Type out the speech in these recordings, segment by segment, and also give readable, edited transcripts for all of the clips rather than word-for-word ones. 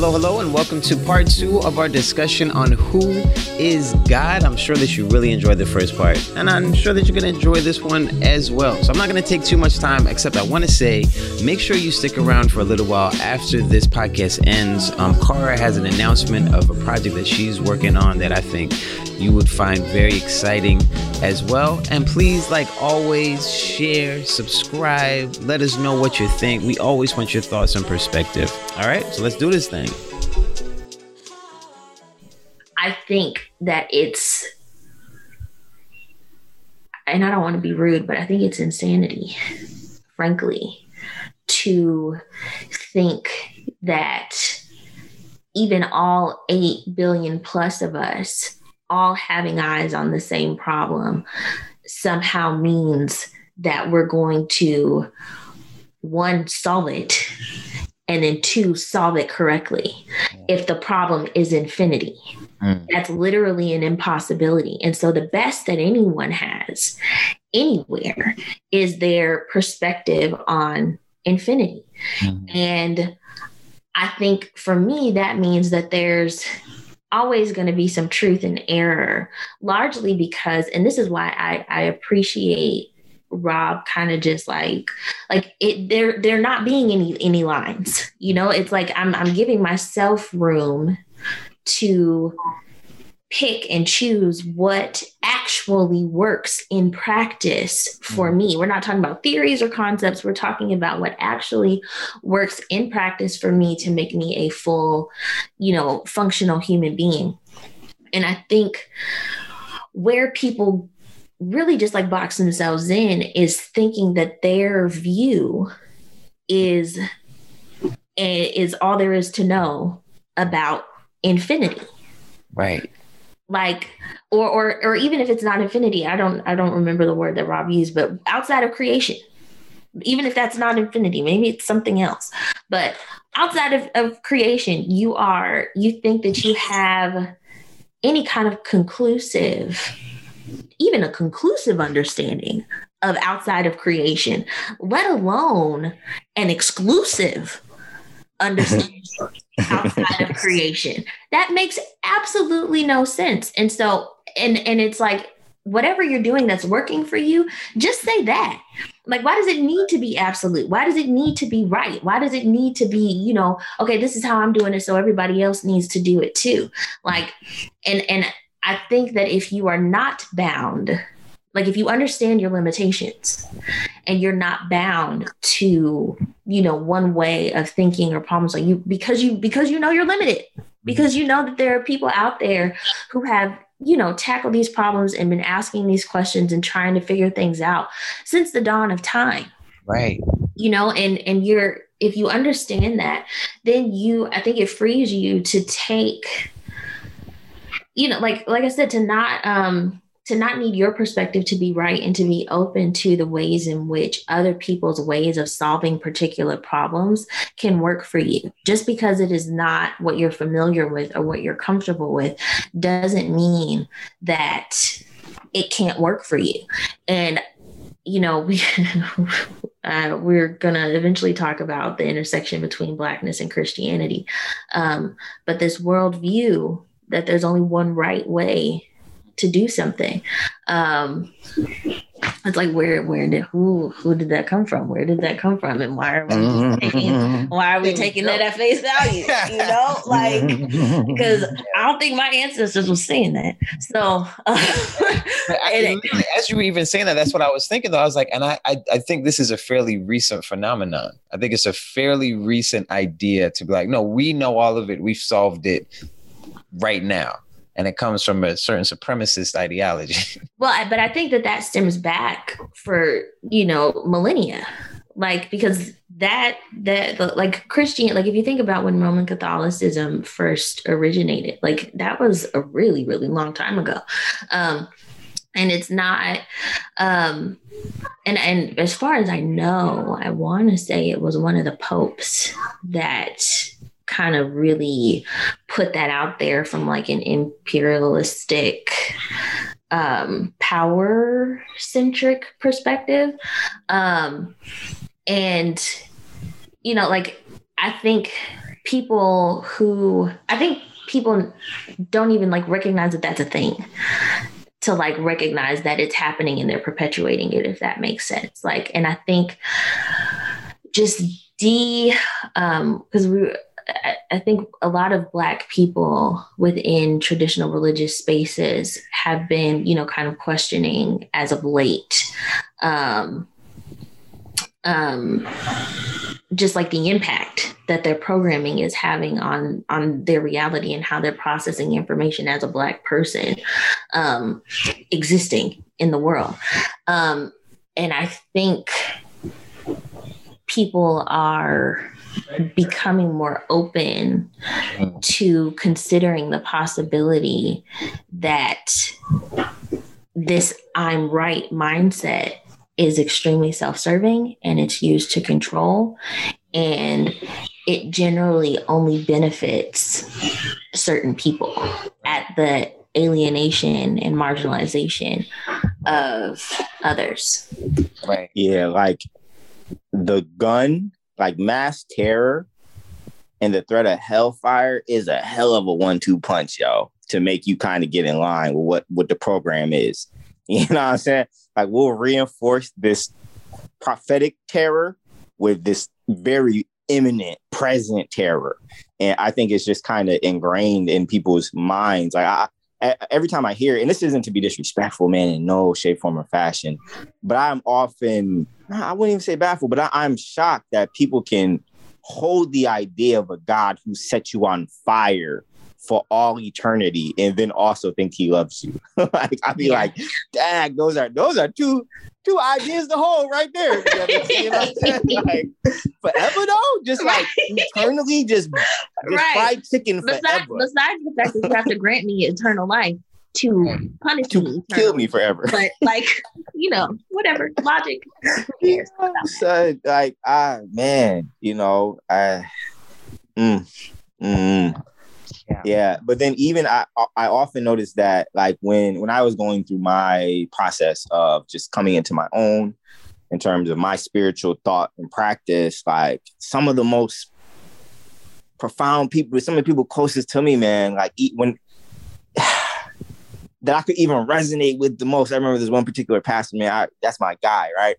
Hello, hello, and welcome to part two of our discussion on who is God. I'm sure that you really enjoyed the first part, and I'm sure that you're going to enjoy this one as well. So I'm not going to take too much time, except I want to say, make sure you stick around for a little while after this podcast ends. Kara has an announcement of a project that she's working on that I think you would find very exciting as well. And please, like always, share, subscribe, let us know what you think. We always want your thoughts and perspective. All right, so let's do this thing. I think that it's, and I don't want to be rude, but I think it's insanity, frankly, to think that even all 8 billion plus of us all having eyes on the same problem somehow means that we're going to, one, solve it, and then 2, solve it correctly. If the problem is infinity, that's literally an impossibility. And so the best that anyone has anywhere is their perspective on infinity. And I think for me, that means that there's always going to be some truth and error, largely because, and this is why I appreciate Rob kind of just like it, they're not being any lines, you know. It's like I'm giving myself room to pick and choose what actually works in practice for me. We're not talking about theories or concepts. We're talking about what actually works in practice for me to make me a full, you know, functional human being. And I think where people really just like box themselves in is thinking that their view is all there is to know about infinity. Right. Like, or even if it's not infinity, I don't remember the word that Rob used, but outside of creation, even if that's not infinity, maybe it's something else, but outside of creation, you think that you have any kind of conclusive understanding of outside of creation, let alone an exclusive understanding outside of creation. That makes absolutely no sense. And so, and it's like, whatever you're doing that's working for you, just say that. Like, why does it need to be absolute? Why does it need to be right? Why does it need to be, you know, okay, this is how I'm doing it, so everybody else needs to do it too. Like, and I think that if you are not bound, like if you understand your limitations and you're not bound to, you know, one way of thinking or problems, like because you know you're limited, because you know that there are people out there who have, you know, tackled these problems and been asking these questions and trying to figure things out since the dawn of time. Right. You know, and you're, if you understand that, then I think it frees you to take, you know, like I said, to not need your perspective to be right and to be open to the ways in which other people's ways of solving particular problems can work for you. Just because it is not what you're familiar with or what you're comfortable with doesn't mean that it can't work for you. And, you know, we're going to eventually talk about the intersection between Blackness and Christianity. But this worldview that there's only one right way to do something. It's like, who did that come from? Where did that come from? And why are we taking that at face value? You know, like, because I don't think my ancestors were saying that. So as you were even saying that, that's what I was thinking though. I was like, and I think this is a fairly recent phenomenon. I think it's a fairly recent idea to be like, no, we know all of it. We've solved it right now. And it comes from a certain supremacist ideology. Well, but I think that stems back for, you know, millennia, like, because that like Christian, like if you think about when Roman Catholicism first originated, like that was a really, really long time ago. And it's not, and as far as I know, I want to say it was one of the popes that kind of really put that out there from like an imperialistic, power centric perspective. And, you know, like, I think people who, I think people don't even like recognize that that's a thing, to like recognize that it's happening and they're perpetuating it, if that makes sense. Like, and I think just I think a lot of Black people within traditional religious spaces have been, you know, kind of questioning as of late, just like the impact that their programming is having on their reality and how they're processing information as a Black person existing in the world. And I think people are becoming more open to considering the possibility that this I'm right mindset is extremely self-serving and it's used to control, and it generally only benefits certain people at the alienation and marginalization of others. Right. Yeah, like the gun, like mass terror and the threat of hellfire is a hell of a 1-2 punch, yo, to make you kind of get in line with what the program is. You know what I'm saying? Like, we'll reinforce this prophetic terror with this very imminent present terror. And I think it's just kind of ingrained in people's minds. Like, every time I hear it, and this isn't to be disrespectful, man, in no shape, form, or fashion, but I'm often, I wouldn't even say baffled, but I'm shocked that people can hold the idea of a God who set you on fire for all eternity and then also think he loves you. Like, I'd be like, dang, those are two ideas to hold right there. You know what I'm saying? Like, forever though? Just like eternally, just fried chicken forever. Besides the fact that you have to grant me eternal life to punish me. To kill me forever. But like, you know, whatever. Logic. So like, man, you know, Yeah, but then even I often notice that, like, when I was going through my process of just coming into my own in terms of my spiritual thought and practice, like some of the most profound people, some of the people closest to me, man, like that I could even resonate with the most. I remember this one particular pastor, man, that's my guy, right?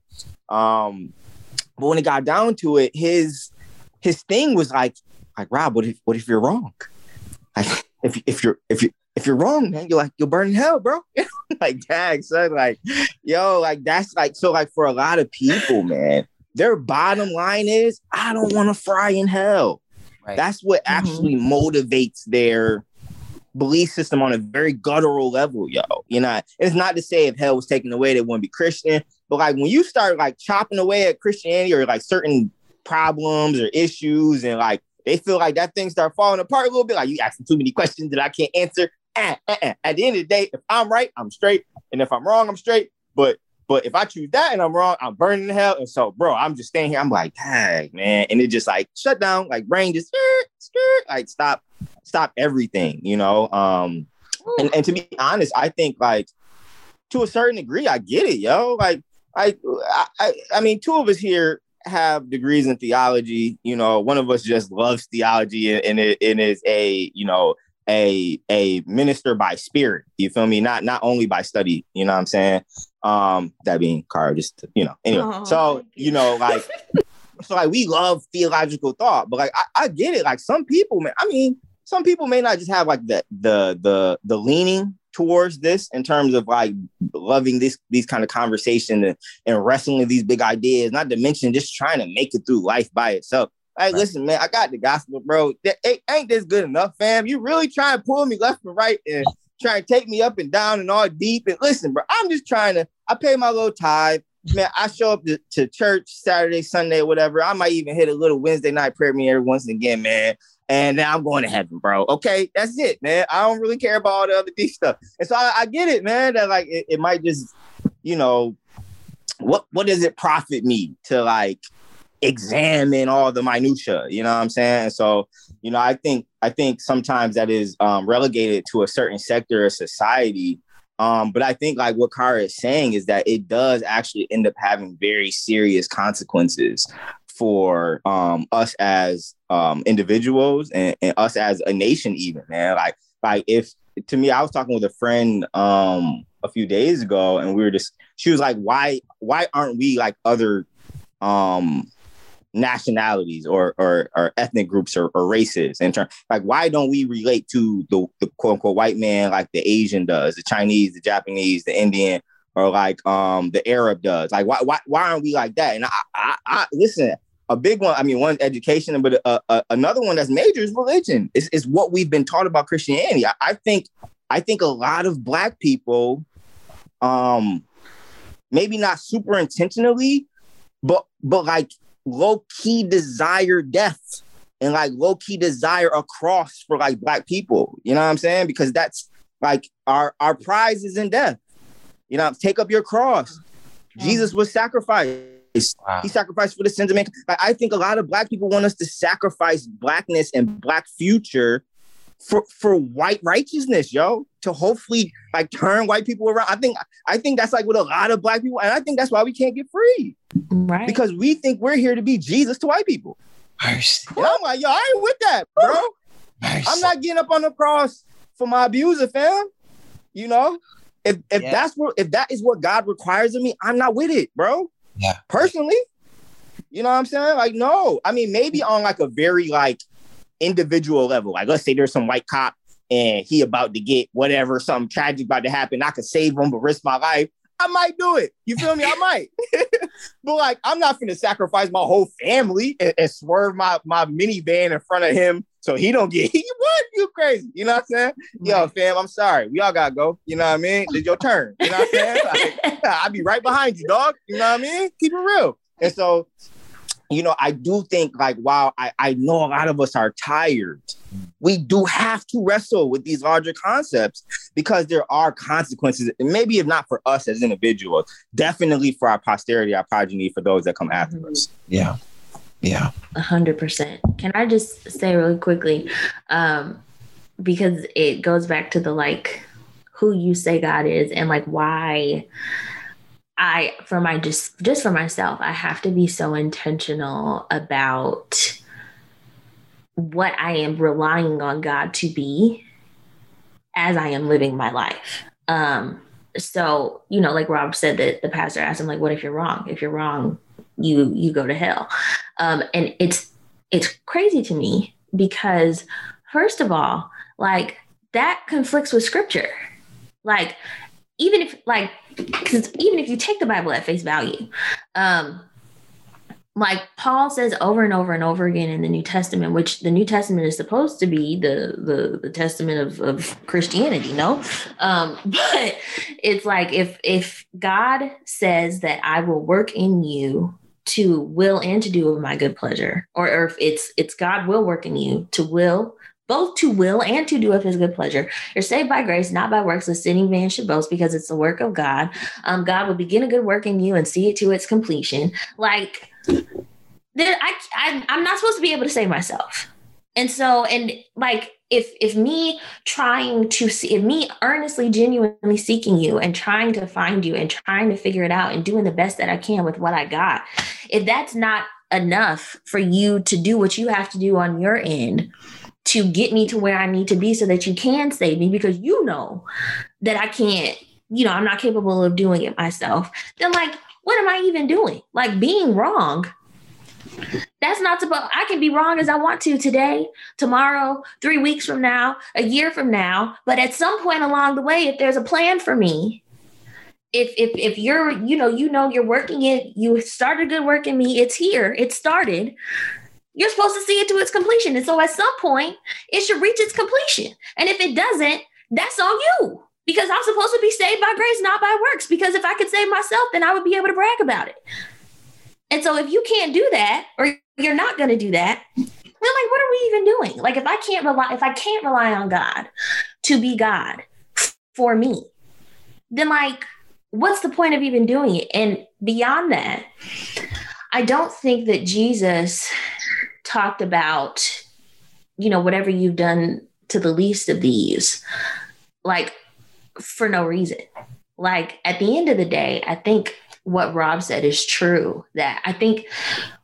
But when it got down to it, his thing was like Rob, what if you're wrong? Like, if you're wrong, man, you'll burn in hell, bro. Like, dang, son, like, yo, like, that's like, so like for a lot of people, man, their bottom line is, I don't want to fry in hell. Right. That's what actually motivates their belief system on a very guttural level, yo. You know, it's not to say if hell was taken away, they wouldn't be Christian, but like when you start like chopping away at Christianity or like certain problems or issues, and like, they feel like that thing start falling apart a little bit. Like, you asking too many questions that I can't answer. At the end of the day, if I'm right, I'm straight. And if I'm wrong, I'm straight. But if I choose that and I'm wrong, I'm burning in hell. And so, bro, I'm just staying here. I'm like, dang, man. And it just like shut down, like brain just like stop everything, you know? And to be honest, I think like to a certain degree, I get it, yo. Like, I mean, two of us here have degrees in theology. You know, one of us just loves theology and is a, you know, a minister by spirit, you feel me, not only by study, you know what I'm saying? That being Kara, just, you know, anyway. Aww. So, you know, like, so like we love theological thought, but like I get it. Like some people, man, I mean, some people may not just have like the leaning towards this in terms of like loving these kind of conversation and wrestling these big ideas, not to mention just trying to make it through life by itself. Like, listen, man, I got the gospel, bro. Ain't this good enough, fam? You really try and pull me left and right and try and take me up and down and all deep. And listen, bro, I'm just trying to, I pay my little tithe, man. I show up to church Saturday, Sunday, whatever. I might even hit a little Wednesday night prayer meeting every once and again, man. And now I'm going to heaven, bro. Okay, that's it, man. I don't really care about all the other deep stuff. And so I get it, man, that like it might just, you know, what does it profit me to like examine all the minutia? You know what I'm saying? And so, you know, I think sometimes that is relegated to a certain sector of society. But I think like what Kara is saying is that it does actually end up having very serious consequences for us as individuals and us as a nation, even, man. Like if to me, I was talking with a friend a few days ago, and we were just, she was like, why aren't we like other nationalities or ethnic groups or races in terms, like, why don't we relate to the quote unquote white man like the Asian does, the Chinese, the Japanese, the Indian, or like the Arab does? Like, why aren't we like that? And I listen, a big one, I mean, one's education, but another one that's major is religion. It's what we've been taught about Christianity. I think a lot of Black people, maybe not super intentionally, but like low key desire death and like low key desire a cross for like Black people. You know what I'm saying? Because that's like our prize is in death. You know, take up your cross. Okay. Jesus was sacrificed. Wow. He sacrificed for the sins of man. Like, I think a lot of Black people want us to sacrifice Blackness and Black future for white righteousness, yo, to hopefully like turn white people around. I think that's like with a lot of Black people, and I think that's why we can't get free, right? Because we think we're here to be Jesus to white people. Mercy. And I'm like, yo, I ain't with that, bro. Mercy. I'm not getting up on the cross for my abuser, fam. You know, if yeah. if that is what God requires of me, I'm not with it, bro. Yeah, personally, you know what I'm saying? Like, no, I mean, maybe on like a very like individual level, like let's say there's some white cop and he about to get whatever, something tragic about to happen. I could save him, but risk my life. I might do it. You feel me? I might. But like, I'm not finna sacrifice my whole family and swerve my minivan in front of him so he don't get hit. What? You crazy. You know what I'm saying? Yo, fam, I'm sorry. We all gotta go. You know what I mean? It's your turn. You know what I'm saying? Like, I'll be right behind you, dog. You know what I mean? Keep it real. And so, you know, I do think like, wow, I know a lot of us are tired. We do have to wrestle with these larger concepts because there are consequences. And maybe if not for us as individuals, definitely for our posterity, our progeny, for those that come after us. Yeah. Yeah. 100%. Can I just say really quickly, because it goes back to the, like, who you say God is and like why for myself, I have to be so intentional about what I am relying on God to be as I am living my life. So, you know, like Rob said, that the pastor asked him, like, what if you're wrong? If you're wrong, you go to hell. And it's crazy to me because first of all, like that conflicts with scripture. Like, even if you take the Bible at face value, like Paul says over and over and over again in the New Testament, which the New Testament is supposed to be the testament of Christianity, no? But it's like if God says that I will work in you to will and to do of my good pleasure, or if it's God will work in you to will, both to will and to do of his good pleasure. You're saved by grace, not by works, lest any man should boast, because it's the work of God. God will begin a good work in you and see it to its completion. Like, I'm not supposed to be able to save myself. And so, and like, if me trying to see, if me earnestly, genuinely seeking you and trying to find you and trying to figure it out and doing the best that I can with what I got, if that's not enough for you to do what you have to do on your end, to get me to where I need to be so that you can save me, because you know that I can't, you know, I'm not capable of doing it myself, then like, what am I even doing? Like being wrong. That's not supposed, I can be wrong as I want to today, tomorrow, 3 weeks from now, a year from now. But at some point along the way, if there's a plan for me, if you're, you know, you're working it, you started good work in me, it's here, it started. You're supposed to see it to its completion. And so at some point, it should reach its completion. And if it doesn't, that's on you. Because I'm supposed to be saved by grace, not by works. Because if I could save myself, then I would be able to brag about it. And so if you can't do that, or you're not going to do that, then like, what are we even doing? Like, if I can't rely on God to be God for me, then like, what's the point of even doing it? And beyond that, I don't think that Jesus talked about, you know, whatever you've done to the least of these, like for no reason. Like at the end of the day, I think what Rob said is true, that I think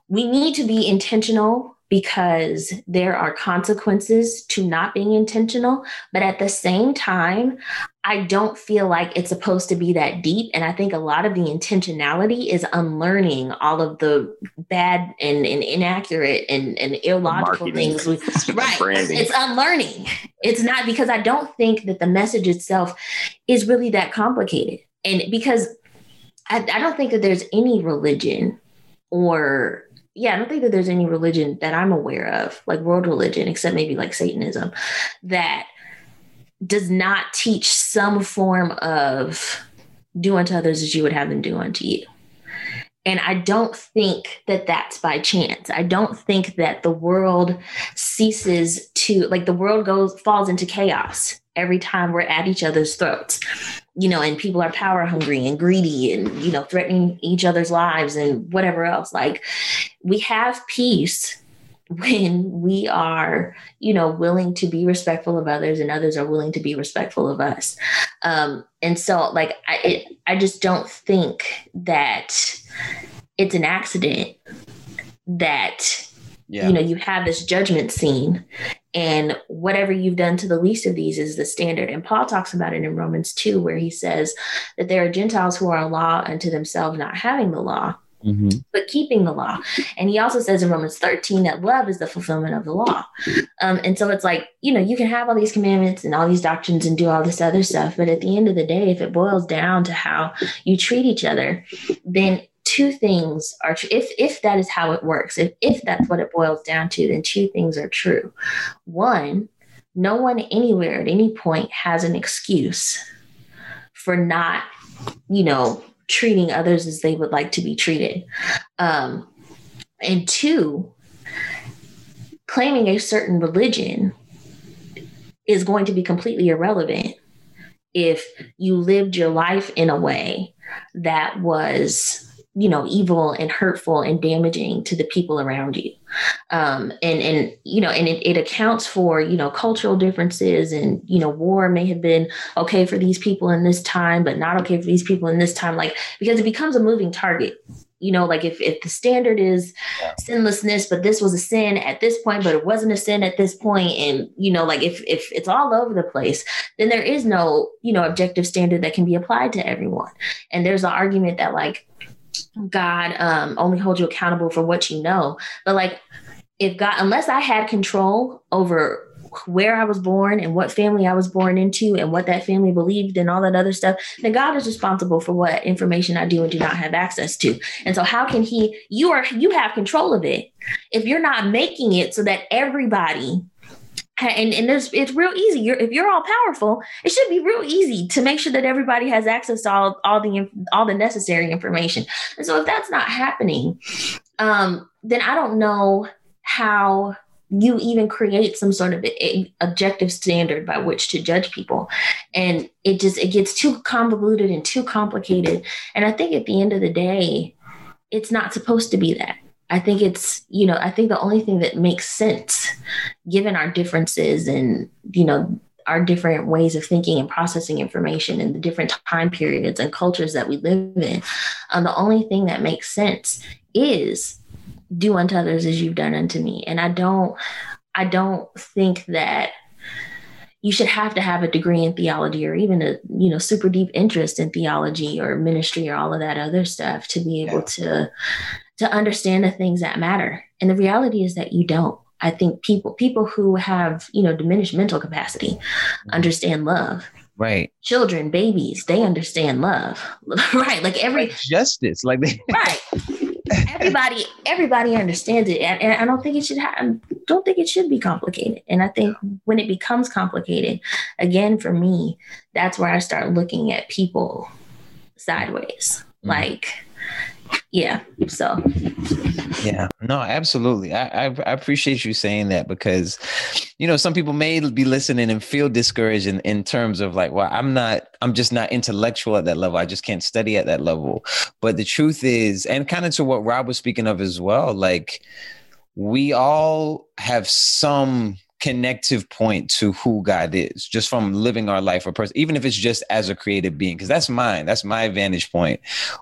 We need to be intentional because there are consequences to not being intentional. But at the same time, I don't feel like it's supposed to be that deep. And I think a lot of the intentionality is unlearning all of the bad and inaccurate and illogical marketing things. Right. Branding. It's unlearning. It's not, because I don't think that the message itself is really that complicated. And because I don't think that there's any religion I don't think that there's any religion that I'm aware of, like world religion, except maybe like Satanism, that does not teach some form of do unto others as you would have them do unto you. And I don't think that that's by chance. I don't think that the world ceases to, like, the world falls into chaos every time we're at each other's throats, and people are power hungry and greedy and, threatening each other's lives and whatever else. Like, we have peace when we are, willing to be respectful of others and others are willing to be respectful of us. And so, like, I just don't think that it's an accident that, you have this judgment scene, and whatever you've done to the least of these is the standard. And Paul talks about it in Romans 2, where he says that there are Gentiles who are a law unto themselves, not having the law, but keeping the law. And he also says in Romans 13 that love is the fulfillment of the law. And so it's like, you can have all these commandments and all these doctrines and do all this other stuff, but at the end of the day, if it boils down to how you treat each other, then two things are true. If that is how it works, if that's what it boils down to, then two things are true. One, no one anywhere at any point has an excuse for not, treating others as they would like to be treated. And two, claiming a certain religion is going to be completely irrelevant if you lived your life in a way that was evil and hurtful and damaging to the people around you. And it accounts for, cultural differences and, war may have been okay for these people in this time, but not okay for these people in this time. Like, because it becomes a moving target, if the standard is sinlessness, but this was a sin at this point, but it wasn't a sin at this point. And, if it's all over the place, then there is no, objective standard that can be applied to everyone. And there's an argument that, like, God only holds you accountable for what you know. But like, if God, unless I had control over where I was born and what family I was born into and what that family believed and all that other stuff, then God is responsible for what information I do and do not have access to. And so how can he, you have control of it if you're not making it so that everybody, and it's real easy. If you're all powerful, it should be real easy to make sure that everybody has access to all the necessary information. And so if that's not happening, then I don't know how you even create some sort of objective standard by which to judge people. And it gets too convoluted and too complicated. And I think at the end of the day, it's not supposed to be that. I think it's, I think the only thing that makes sense, given our differences and, our different ways of thinking and processing information and the different time periods and cultures that we live in, the only thing that makes sense is do unto others as you've done unto me. And I don't think that you should have to have a degree in theology or even a, super deep interest in theology or ministry or all of that other stuff to be able to understand the things that matter. And the reality is that you don't. I think people who have, diminished mental capacity understand love. Right. Children, babies, they understand love. Right. Like justice. Like they right. Everybody understands it. And I don't think it should be complicated. And I think when it becomes complicated, again, for me, that's where I start looking at people sideways. Mm-hmm. No, absolutely. I appreciate you saying that because, some people may be listening and feel discouraged in terms of like, well, I'm just not intellectual at that level. I just can't study at that level. But the truth is, and kind of to what Rob was speaking of as well, like we all have some connective point to who God is just from living our life, even if it's just as a creative being, because that's my vantage point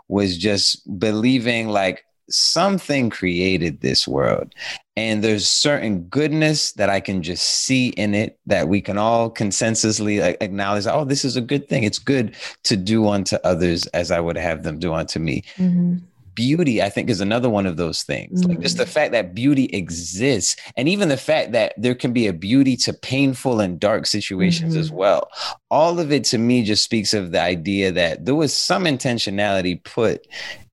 was just believing like something created this world, and there's certain goodness that I can just see in it that we can all consensusly acknowledge. Oh, this is a good thing. It's good to do unto others as I would have them do unto me. Mm-hmm. Beauty, I think, is another one of those things. Mm-hmm. Like just the fact that beauty exists, and even the fact that there can be a beauty to painful and dark situations, mm-hmm. as well. All of it to me just speaks of the idea that there was some intentionality put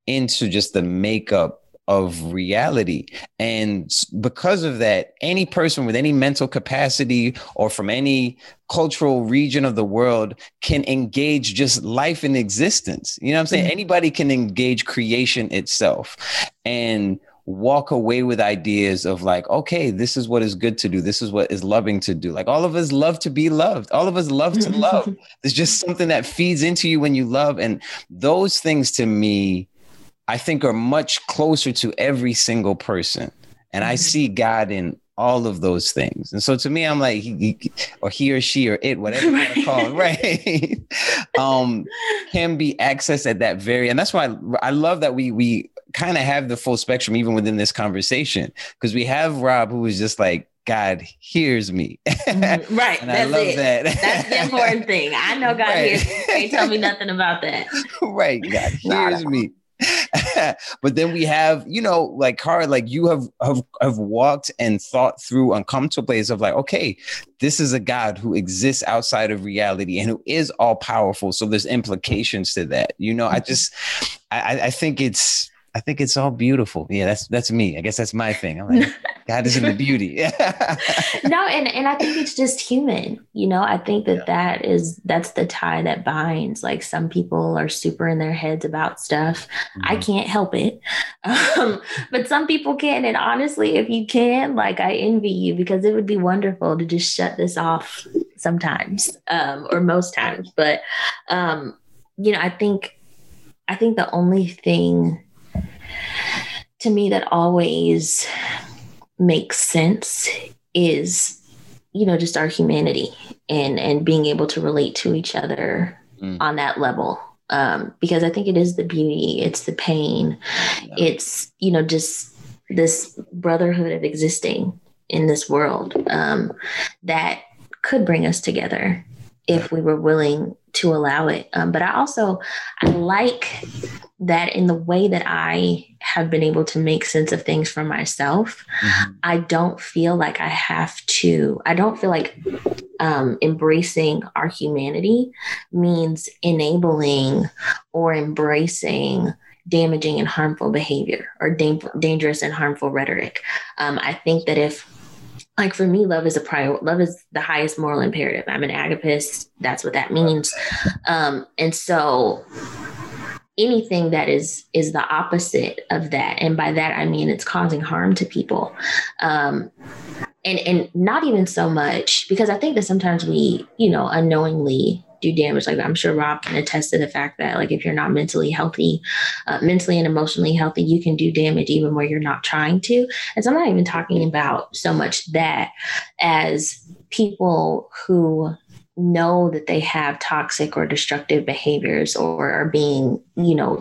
into just the makeup of reality. And because of that, any person with any mental capacity or from any cultural region of the world can engage just life and existence. You know what I'm saying? Mm-hmm. Anybody can engage creation itself and walk away with ideas of like, okay, this is what is good to do. This is what is loving to do. Like all of us love to be loved. All of us love to love. It's just something that feeds into you when you love. And those things to me, I think, are much closer to every single person. And I see God in all of those things. And so to me, I'm like, he or she or it, whatever you want to call it, right? Can be accessed at that very, and that's why I love that we kind of have the full spectrum, even within this conversation, because we have Rob, who is just like, God hears me. Right. And I love it. That's the important thing. I know God hears me. Can't tell me nothing about that. Right. God hears me. But then we have, you know, like Kara, like you have walked and thought through and come to a place of like, okay, this is a God who exists outside of reality and who is all powerful. So there's implications to that. You know, I think it's all beautiful. Yeah, that's me. I guess that's my thing. I'm like, God is in the beauty. No, and I think it's just human. You know, I think that's the tie that binds. Like some people are super in their heads about stuff. Mm-hmm. I can't help it. But some people can. And honestly, if you can, like I envy you, because it would be wonderful to just shut this off sometimes, or most times. But, you know, I think the only thing to me that always makes sense is, you know, just our humanity and being able to relate to each other on that level. Because I think it is the beauty, it's the pain, it's, you know, just this brotherhood of existing in this world, that could bring us together if we were willing to allow it. But I like that in the way that I have been able to make sense of things for myself, mm-hmm. I don't feel like embracing our humanity means enabling or embracing damaging and harmful behavior or dangerous and harmful rhetoric. I think that if, like for me, love is the highest moral imperative. I'm an agapist. That's what that means. And so anything that is the opposite of that. And by that, I mean, it's causing harm to people. And not even so much, because I think that sometimes we, you know, unknowingly do damage. Like I'm sure Rob can attest to the fact that like, if you're not mentally and emotionally healthy, you can do damage even where you're not trying to. And so I'm not even talking about so much that as people who know that they have toxic or destructive behaviors or are being, you know,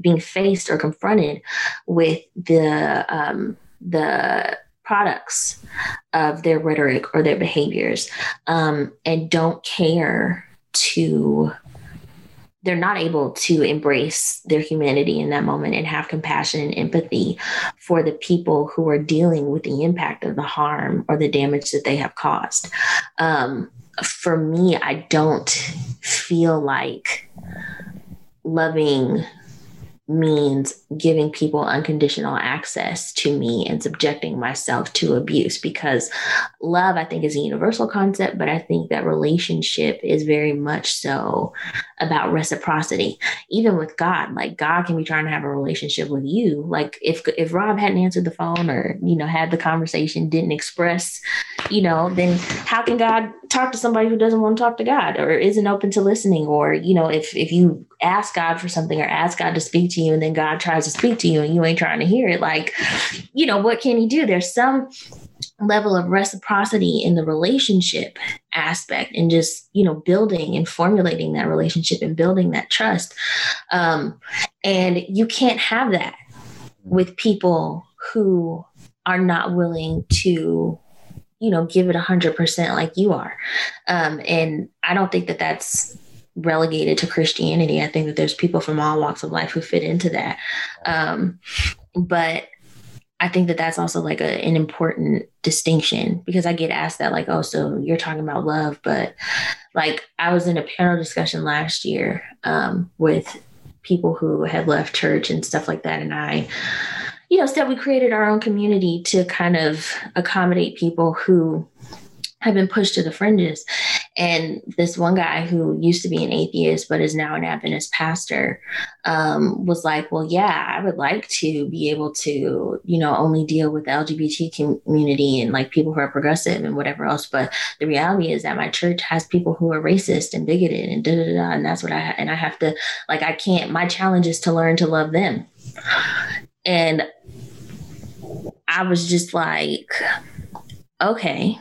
being faced or confronted with the products of their rhetoric or their behaviors, and don't care to, they're not able to embrace their humanity in that moment and have compassion and empathy for the people who are dealing with the impact of the harm or the damage that they have caused. For me, I don't feel like loving means giving people unconditional access to me and subjecting myself to abuse, because love, I think, is a universal concept, but I think that relationship is very much so about reciprocity. Even with God, like God can be trying to have a relationship with you. Like if Rob hadn't answered the phone or, you know, had the conversation, didn't express, you know, then how can God talk to somebody who doesn't want to talk to God or isn't open to listening? Or, you know, if you ask God for something or ask God to speak to you and then God tries to speak to you and you ain't trying to hear it, like, you know, what can he do? There's some level of reciprocity in the relationship aspect and just, you know, building and formulating that relationship and building that trust. And you can't have that with people who are not willing to, you know, give it 100% like you are. And I don't think that that's relegated to Christianity. I think that there's people from all walks of life who fit into that. But I think that that's also like an important distinction, because I get asked that, like, oh, so you're talking about love, but like I was in a panel discussion last year with people who had left church and stuff like that. And I, you know, said we created our own community to kind of accommodate people who have been pushed to the fringes. And this one guy who used to be an atheist, but is now an Adventist pastor, was like, well, yeah, I would like to be able to, you know, only deal with the LGBT community and like people who are progressive and whatever else. But the reality is that my church has people who are racist and bigoted and da-da-da. And that's what I have to, like, I can't, my challenge is to learn to love them. And I was just like, okay.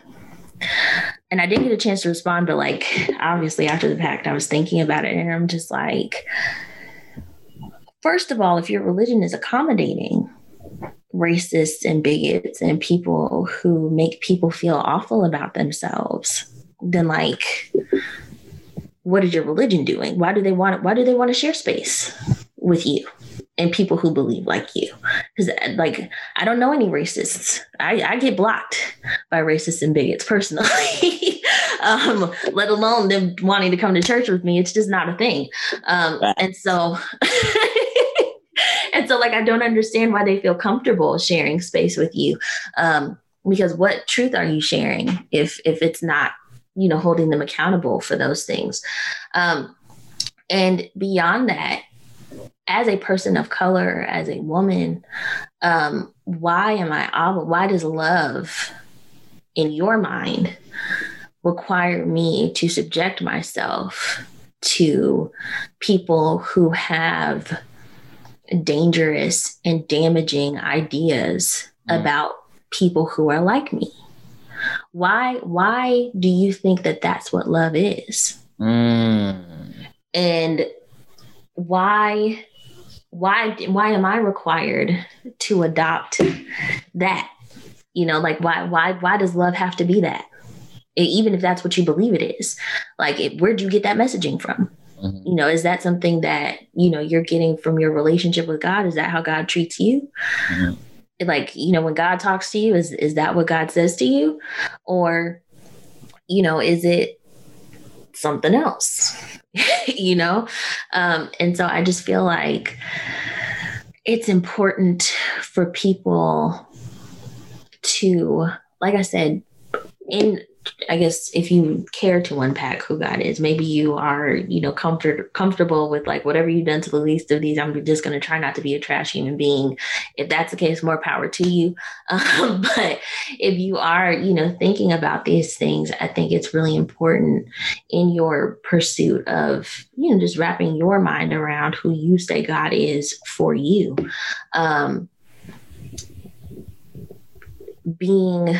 And I didn't get a chance to respond, but like, obviously after the fact, I was thinking about it and I'm just like, first of all, if your religion is accommodating racists and bigots and people who make people feel awful about themselves, then like, what is your religion doing? Why do they want to share space with you and people who believe like you? Because like, I don't know any racists. I get blocked by racists and bigots personally, let alone them wanting to come to church with me. It's just not a thing. And so like, I don't understand why they feel comfortable sharing space with you. Because what truth are you sharing if it's not, you know, holding them accountable for those things? And beyond that, as a person of color, as a woman, why does love in your mind require me to subject myself to people who have dangerous and damaging ideas about people who are like me? Why do you think that that's what love is? And why am I required to adopt that? You know, like why does love have to be that? Even if that's what you believe it is, like, where'd you get that messaging from? Mm-hmm. You know, is that something that, you know, you're getting from your relationship with God? Is that how God treats you? Mm-hmm. Like, you know, when God talks to you, is that what God says to you? Or, you know, is it something else? You know? And so I just feel like it's important for people to, like I said, I guess if you care to unpack who God is, maybe you are, you know, comfortable with like whatever you've done to the least of these, I'm just going to try not to be a trash human being. If that's the case, more power to you. But if you are, you know, thinking about these things, I think it's really important in your pursuit of, you know, just wrapping your mind around who you say God is for you. Being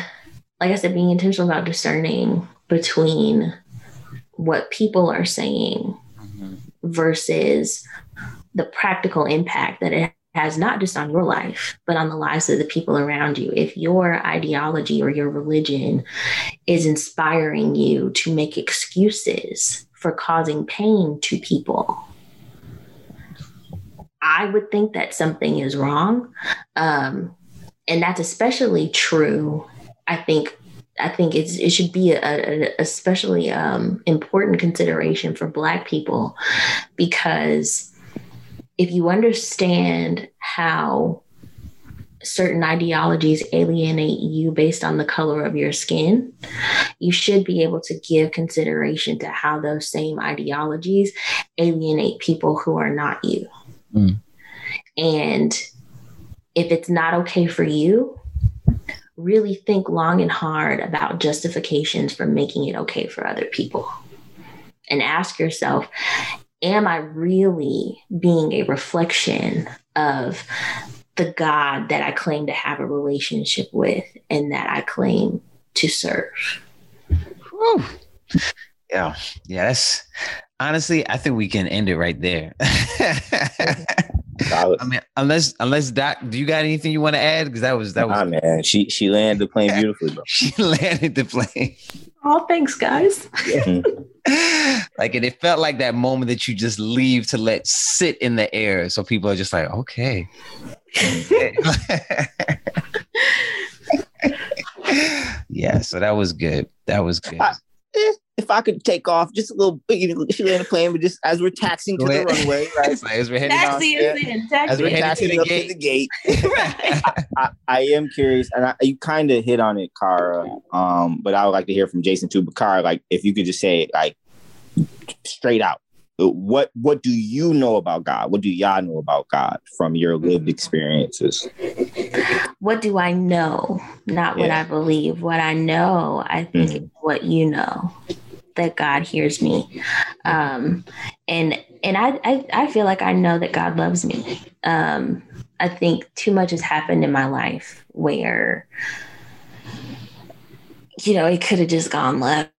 intentional about discerning between what people are saying versus the practical impact that it has, not just on your life, but on the lives of the people around you. If your ideology or your religion is inspiring you to make excuses for causing pain to people, I would think that something is wrong. And that's especially true, I think it should be an especially important consideration for Black people, because if you understand how certain ideologies alienate you based on the color of your skin, you should be able to give consideration to how those same ideologies alienate people who are not you. And if it's not okay for you, really think long and hard about justifications for making it okay for other people, and ask yourself, am I really being a reflection of the God that I claim to have a relationship with and that I claim to serve? Whew. Yeah. Yes. Honestly, I think we can end it right there. I mean, unless Doc, do you got anything you want to add? Because that was. Nah, man, she landed the plane beautifully, bro. She landed the plane. Oh, thanks, guys. Mm-hmm. Like, and it felt like that moment that you just leave to let sit in the air, so people are just like, okay. Yeah, so that was good. That was good. If I could take off just a little bit, she landed the plane, but just as we're taxiing to the runway, right? Like, as we're heading to the gate. Right. I am curious, and you kind of hit on it, Kara, but I would like to hear from Jason too. But Kara, like, if you could just say it, like, straight out, what do you know about God? What do y'all know about God from your lived experiences? What do I know? Not what I believe. What I know, I think, is what you know, that God hears me. And I feel like I know that God loves me. I think too much has happened in my life where, you know, it could have just gone left.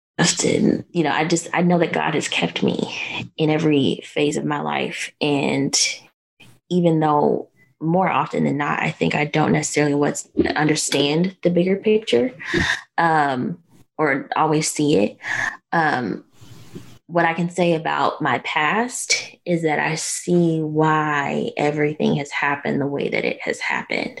And, you know, I know that God has kept me in every phase of my life. And even though more often than not, I think I don't necessarily understand the bigger picture, or always see it. What I can say about my past is that I see why everything has happened the way that it has happened.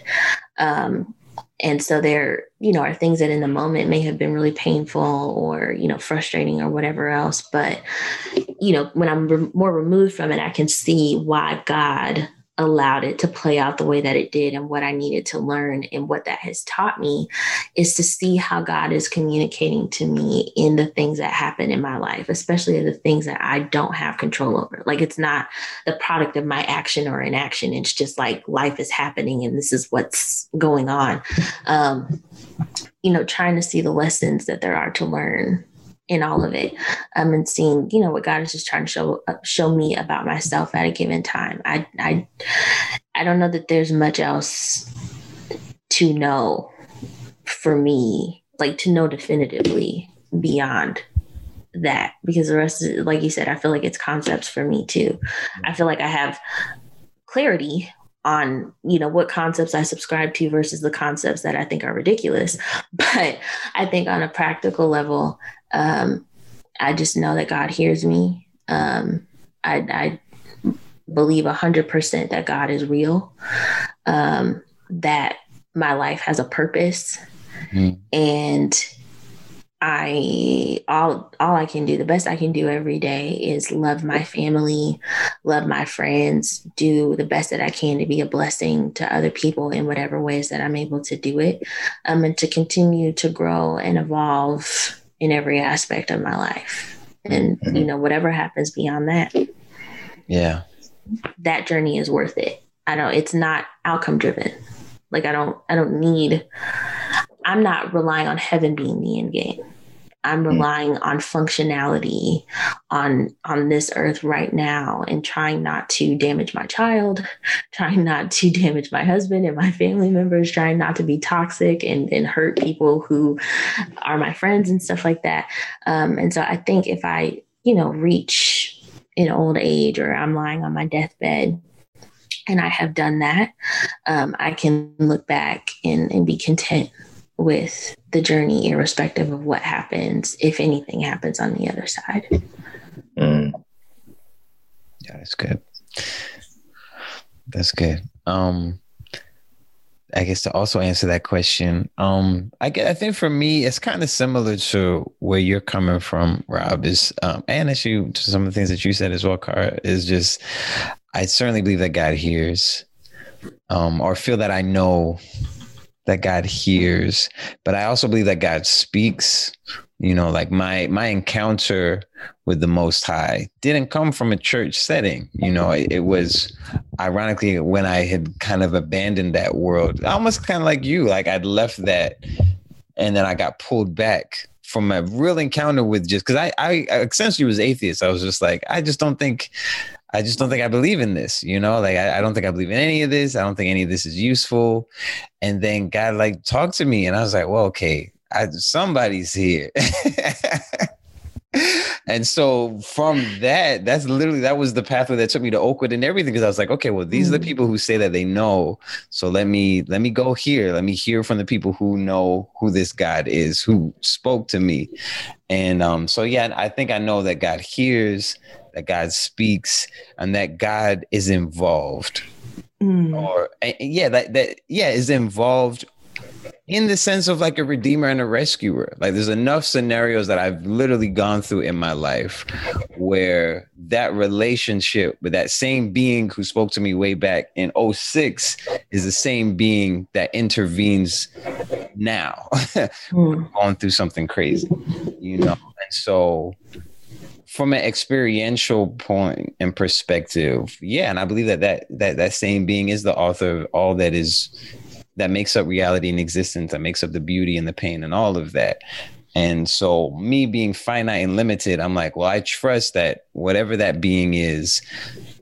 And so there, you know, are things that in the moment may have been really painful or, you know, frustrating or whatever else. But, you know, when I'm more removed from it, I can see why God allowed it to play out the way that it did, and what I needed to learn. And what that has taught me is to see how God is communicating to me in the things that happen in my life, especially the things that I don't have control over. Like, it's not the product of my action or inaction. It's just like life is happening and this is what's going on. You know, trying to see the lessons that there are to learn in all of it, and seeing, you know, what God is just trying to show me about myself at a given time. I don't know that there's much else to know for me, like to know definitively beyond that, because the rest is, like you said, I feel like it's concepts for me too. I feel like I have clarity on, you know, what concepts I subscribe to versus the concepts that I think are ridiculous. But I think on a practical level, I just know that God hears me. I believe 100% that God is real, that my life has a purpose, and all I can do, the best I can do every day, is love my family, love my friends, do the best that I can to be a blessing to other people in whatever ways that I'm able to do it, and to continue to grow and evolve in every aspect of my life. And, you know, whatever happens beyond that, yeah, that journey is worth it. It's not outcome driven. Like, I'm not relying on heaven being the end game. I'm relying on functionality on this earth right now, and trying not to damage my child, trying not to damage my husband and my family members, trying not to be toxic and hurt people who are my friends and stuff like that. And so I think if I, you know, reach an old age, or I'm lying on my deathbed, and I have done that, I can look back and be content with the journey, irrespective of what happens, if anything happens on the other side. Yeah, that's good. That's good. I guess to also answer that question, I think for me, it's kind of similar to where you're coming from, Rob, is, and actually to some of the things that you said as well, Kara, is just, I certainly believe that God hears, or feel that I know that God hears, but I also believe that God speaks. You know, like my encounter with the Most High didn't come from a church setting. You know, it was ironically when I had kind of abandoned that world, almost kind of like you, like I'd left that, and then I got pulled back from a real encounter with just, because I essentially was atheist. I was just like, I just don't think I believe in this, you know, like, I don't think I believe in any of this. I don't think any of this is useful. And then God like talked to me, and I was like, well, okay, somebody's here. And so from that, that was the pathway that took me to Oakwood and everything. Cause I was like, okay, well, these are the people who say that they know. So let me go here. Let me hear from the people who know who this God is, who spoke to me. And so, yeah, I think I know that God hears, that God speaks, and that God is involved. Is involved in the sense of like a redeemer and a rescuer. Like there's enough scenarios that I've literally gone through in my life where that relationship with that same being who spoke to me way back in 06 is the same being that intervenes now going through something crazy, you know? And so from an experiential point and perspective, yeah. And I believe that same being is the author of all that is, that makes up reality and existence, that makes up the beauty and the pain and all of that. And so me being finite and limited, I'm like, well, I trust that whatever that being is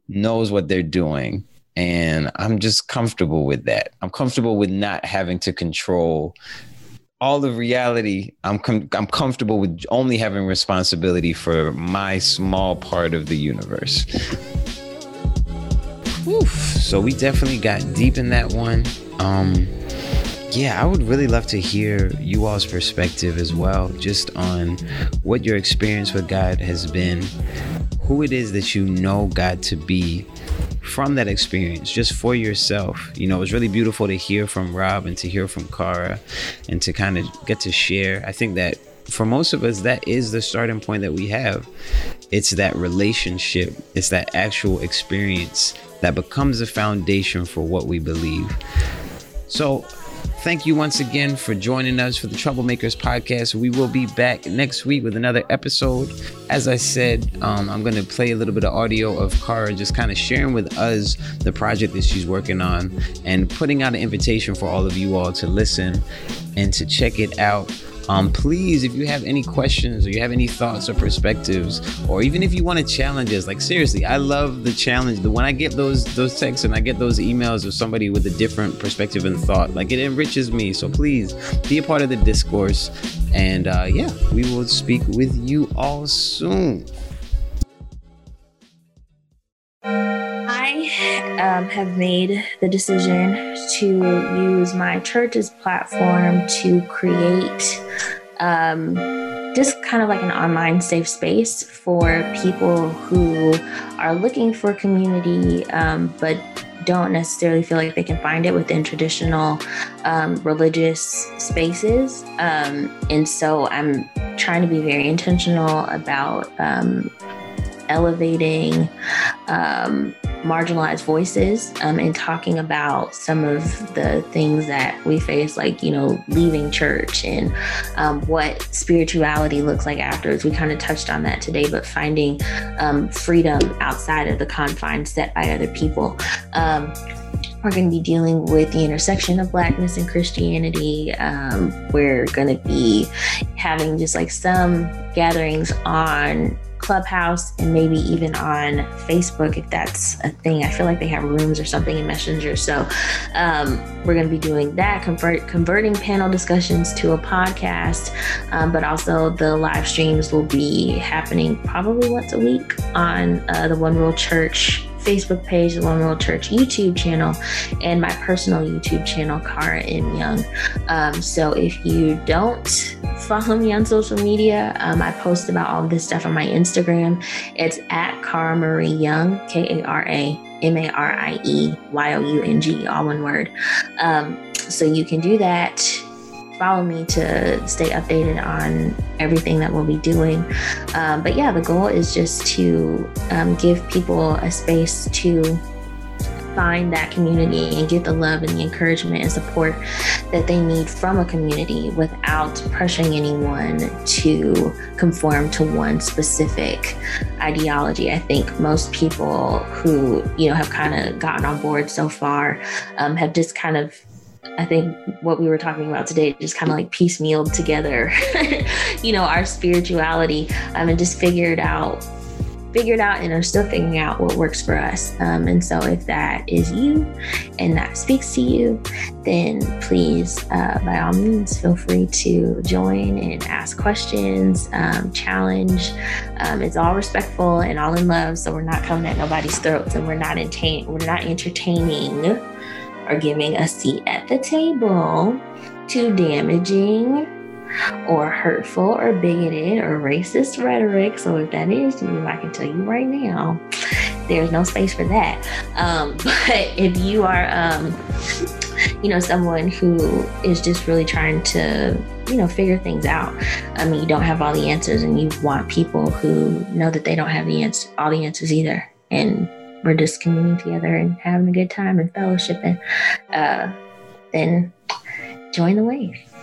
knows what they're doing. And I'm just comfortable with that. I'm comfortable with not having to control all of reality. I'm comfortable with only having responsibility for my small part of the universe. Oof. So we definitely got deep in that one. Yeah, I would really love to hear you all's perspective as well, just on what your experience with God has been, who it is that you know God to be from that experience, just for yourself. You know, it was really beautiful to hear from Rob and to hear from Kara and to kind of get to share. I think that for most of us, that is the starting point that we have. It's that relationship. It's that actual experience that becomes a foundation for what we believe. So thank you once again for joining us for the Troublemakers podcast. We will be back next week with another episode. As I said, I'm going to play a little bit of audio of Kara just kind of sharing with us the project that she's working on and putting out an invitation for all of you all to listen and to check it out. Please, if you have any questions or you have any thoughts or perspectives, or even if you want to challenge us, like seriously, I love the challenge. When I get those texts and I get those emails of somebody with a different perspective and thought, like it enriches me. So please be a part of the discourse. And yeah, we will speak with you all soon. I have made the decision to use my church's platform to create just kind of like an online safe space for people who are looking for community, but don't necessarily feel like they can find it within traditional religious spaces. And so I'm trying to be very intentional about elevating marginalized voices and talking about some of the things that we face, like, you know, leaving church and what spirituality looks like afterwards. We kind of touched on that today, but finding freedom outside of the confines set by other people. We're going to be dealing with the intersection of Blackness and Christianity. We're going to be having just like some gatherings on Clubhouse and maybe even on Facebook, if that's a thing. I feel like they have rooms or something in Messenger. So we're going to be doing that, converting panel discussions to a podcast, but also the live streams will be happening probably once a week on the One World Church Facebook page, the One World Church YouTube channel, and my personal YouTube channel, Kara M. Young. So if you don't follow me on social media, I post about all of this stuff on my Instagram. It's at Kara Marie Young, KaraMarieYoung, all one word. So you can do that. Follow me to stay updated on everything that we'll be doing. But yeah, the goal is just to give people a space to find that community and get the love and the encouragement and support that they need from a community without pressuring anyone to conform to one specific ideology. I think most people who, you know, have kind of gotten on board so far have just kind of, I think what we were talking about today, just kind of like piecemealed together, you know, our spirituality and just figured out figured out and are still figuring out what works for us. And so if that is you and that speaks to you, then please, by all means, feel free to join and ask questions, challenge. It's all respectful and all in love. So we're not coming at nobody's throats, and we're not entertaining or giving a seat at the table to damaging or hurtful or bigoted or racist rhetoric. So if that is you, I can tell you right now, there's no space for that. But if you are, someone who is just really trying to, figure things out. I mean, you don't have all the answers, and you want people who know that they don't have all the answers either. And we're just communing together and having a good time and fellowshipping. Then join the wave.